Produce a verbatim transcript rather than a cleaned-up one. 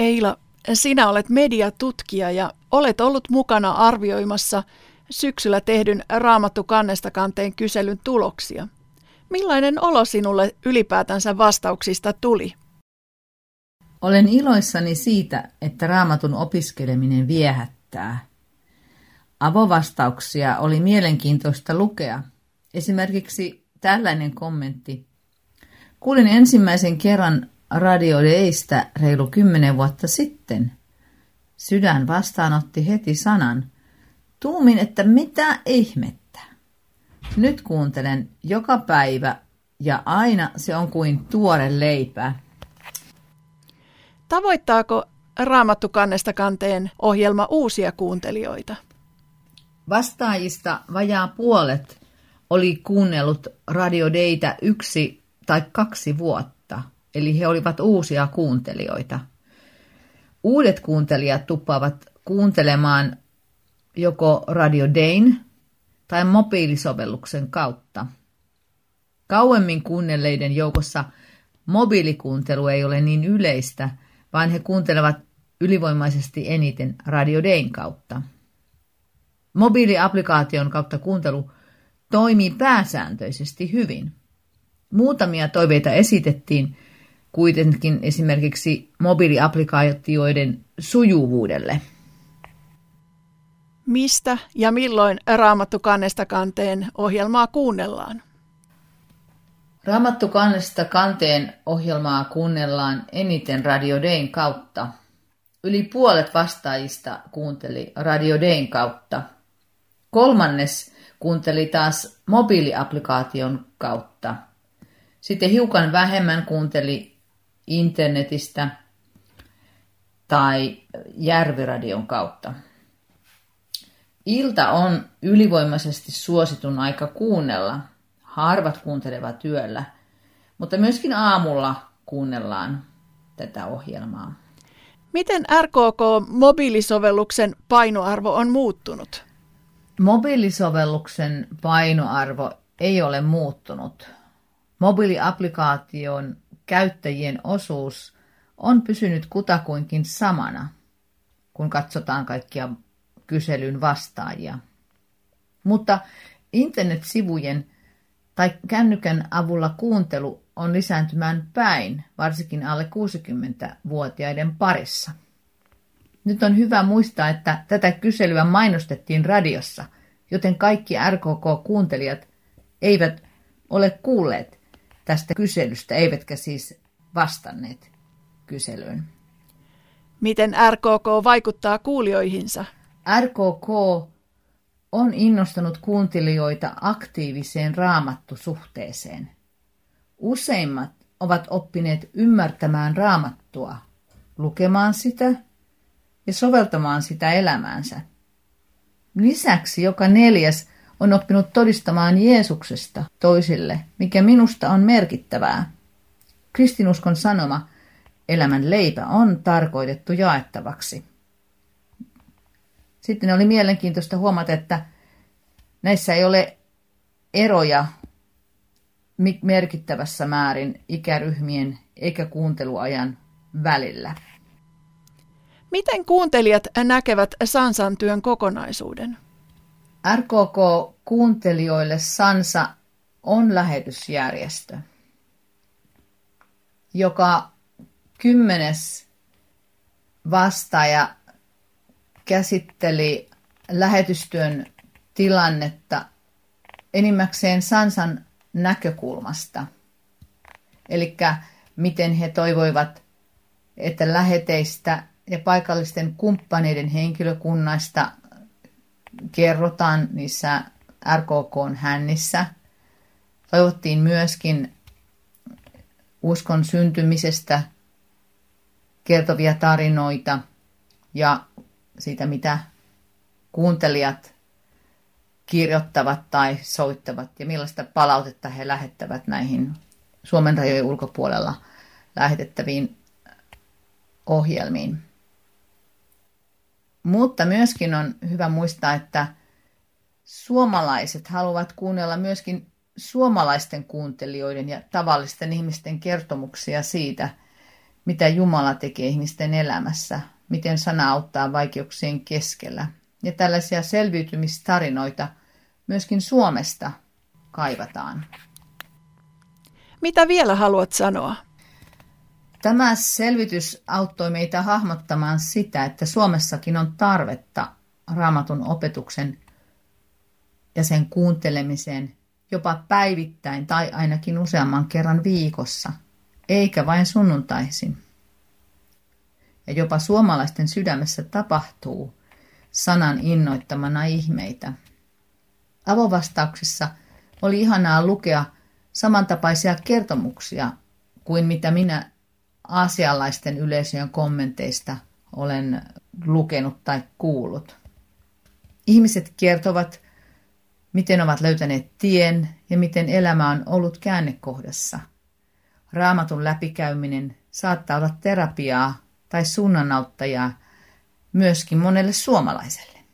Eila, sinä olet mediatutkija ja olet ollut mukana arvioimassa syksyllä tehdyn Raamattu kannesta kanteen kyselyn tuloksia. Millainen olo sinulle ylipäätänsä vastauksista tuli? Olen iloissani siitä, että Raamatun opiskeleminen viehättää. Avovastauksia oli mielenkiintoista lukea. Esimerkiksi tällainen kommentti. Kuulin ensimmäisen kerran Radio Deistä reilu kymmenen vuotta sitten. Sydän vastaanotti heti sanan. Tuumin, että mitä ihmettä. Nyt kuuntelen joka päivä ja aina se on kuin tuore leipä. Tavoittaako Raamattu kannesta kanteen ohjelma uusia kuuntelijoita? Vastaajista vajaa puolet oli kuunnellut Radio Deitä yksi tai kaksi vuotta, eli he olivat uusia kuuntelijoita. Uudet kuuntelijat tuppaavat kuuntelemaan joko Radio Dein tai mobiilisovelluksen kautta. Kauemmin kuunnelleiden joukossa mobiilikuuntelu ei ole niin yleistä, vaan he kuuntelevat ylivoimaisesti eniten Radio Dein kautta. Mobiiliaplikaation kautta kuuntelu toimii pääsääntöisesti hyvin. Muutamia toiveita esitettiin kuitenkin esimerkiksi mobiiliaplikaatioiden sujuvuudelle. Mistä ja milloin Raamattu kannesta kanteen ohjelmaa kuunnellaan? Raamattu kannesta kanteen ohjelmaa kuunnellaan eniten Radio Dein kautta. Yli puolet vastaajista kuunteli Radio Dein kautta. Kolmannes kuunteli taas mobiiliaplikaation kautta. Sitten hiukan vähemmän kuunteli internetistä tai Järviradion kautta. Ilta on ylivoimaisesti suositun aika kuunnella. Harvat kuuntelevat yöllä, mutta myöskin aamulla kuunnellaan tätä ohjelmaa. Miten R K K-mobiilisovelluksen painoarvo on muuttunut? Mobiilisovelluksen painoarvo ei ole muuttunut. Mobiiliaplikaation käyttäjien osuus on pysynyt kutakuinkin samana, kun katsotaan kaikkia kyselyn vastaajia. Mutta internetsivujen tai kännykän avulla kuuntelu on lisääntymään päin, varsinkin alle kuusikymmentävuotiaiden parissa. Nyt on hyvä muistaa, että tätä kyselyä mainostettiin radiossa, joten kaikki R K K-kuuntelijat eivät ole kuulleet tästä kyselystä, eivätkä siis vastanneet kyselyyn. Miten R K K vaikuttaa kuulijoihinsa? R K K on innostanut kuuntelijoita aktiiviseen raamattusuhteeseen. Useimmat ovat oppineet ymmärtämään raamattua, lukemaan sitä ja soveltamaan sitä elämäänsä. Lisäksi joka neljäs on oppinut todistamaan Jeesuksesta toisille, mikä minusta on merkittävää. Kristinuskon sanoma, elämän leipä, on tarkoitettu jaettavaksi. Sitten oli mielenkiintoista huomata, että näissä ei ole eroja merkittävässä määrin ikäryhmien eikä kuunteluajan välillä. Miten kuuntelijat näkevät Sansan työn kokonaisuuden? R K K-kuuntelijoille Sansa on lähetysjärjestö, joka kymmenes vastaaja käsitteli lähetystyön tilannetta enimmäkseen Sansan näkökulmasta. Eli miten he toivoivat, että läheteistä ja paikallisten kumppaneiden henkilökunnasta kerrotaan niissä R K K:n hännissä. Toivottiin myöskin uskon syntymisestä kertovia tarinoita ja siitä, mitä kuuntelijat kirjoittavat tai soittavat ja millaista palautetta he lähettävät näihin Suomen rajojen ulkopuolella lähetettäviin ohjelmiin. Mutta myöskin on hyvä muistaa, että suomalaiset haluavat kuunnella myöskin suomalaisten kuuntelijoiden ja tavallisten ihmisten kertomuksia siitä, mitä Jumala tekee ihmisten elämässä, miten sana auttaa vaikeuksien keskellä. Ja tällaisia selviytymistarinoita myöskin Suomesta kaivataan. Mitä vielä haluat sanoa? Tämä selvitys auttoi meitä hahmottamaan sitä, että Suomessakin on tarvetta Raamatun opetuksen ja sen kuuntelemiseen jopa päivittäin tai ainakin useamman kerran viikossa, eikä vain sunnuntaisin. Ja jopa suomalaisten sydämessä tapahtuu sanan innoittamana ihmeitä. Avovastauksissa oli ihanaa lukea samantapaisia kertomuksia kuin mitä minä aasialaisten yleisöjen kommenteista olen lukenut tai kuullut. Ihmiset kertovat, miten ovat löytäneet tien ja miten elämä on ollut käännekohdassa. Raamatun läpikäyminen saattaa olla terapiaa tai suunnanauttajaa myöskin monelle suomalaiselle.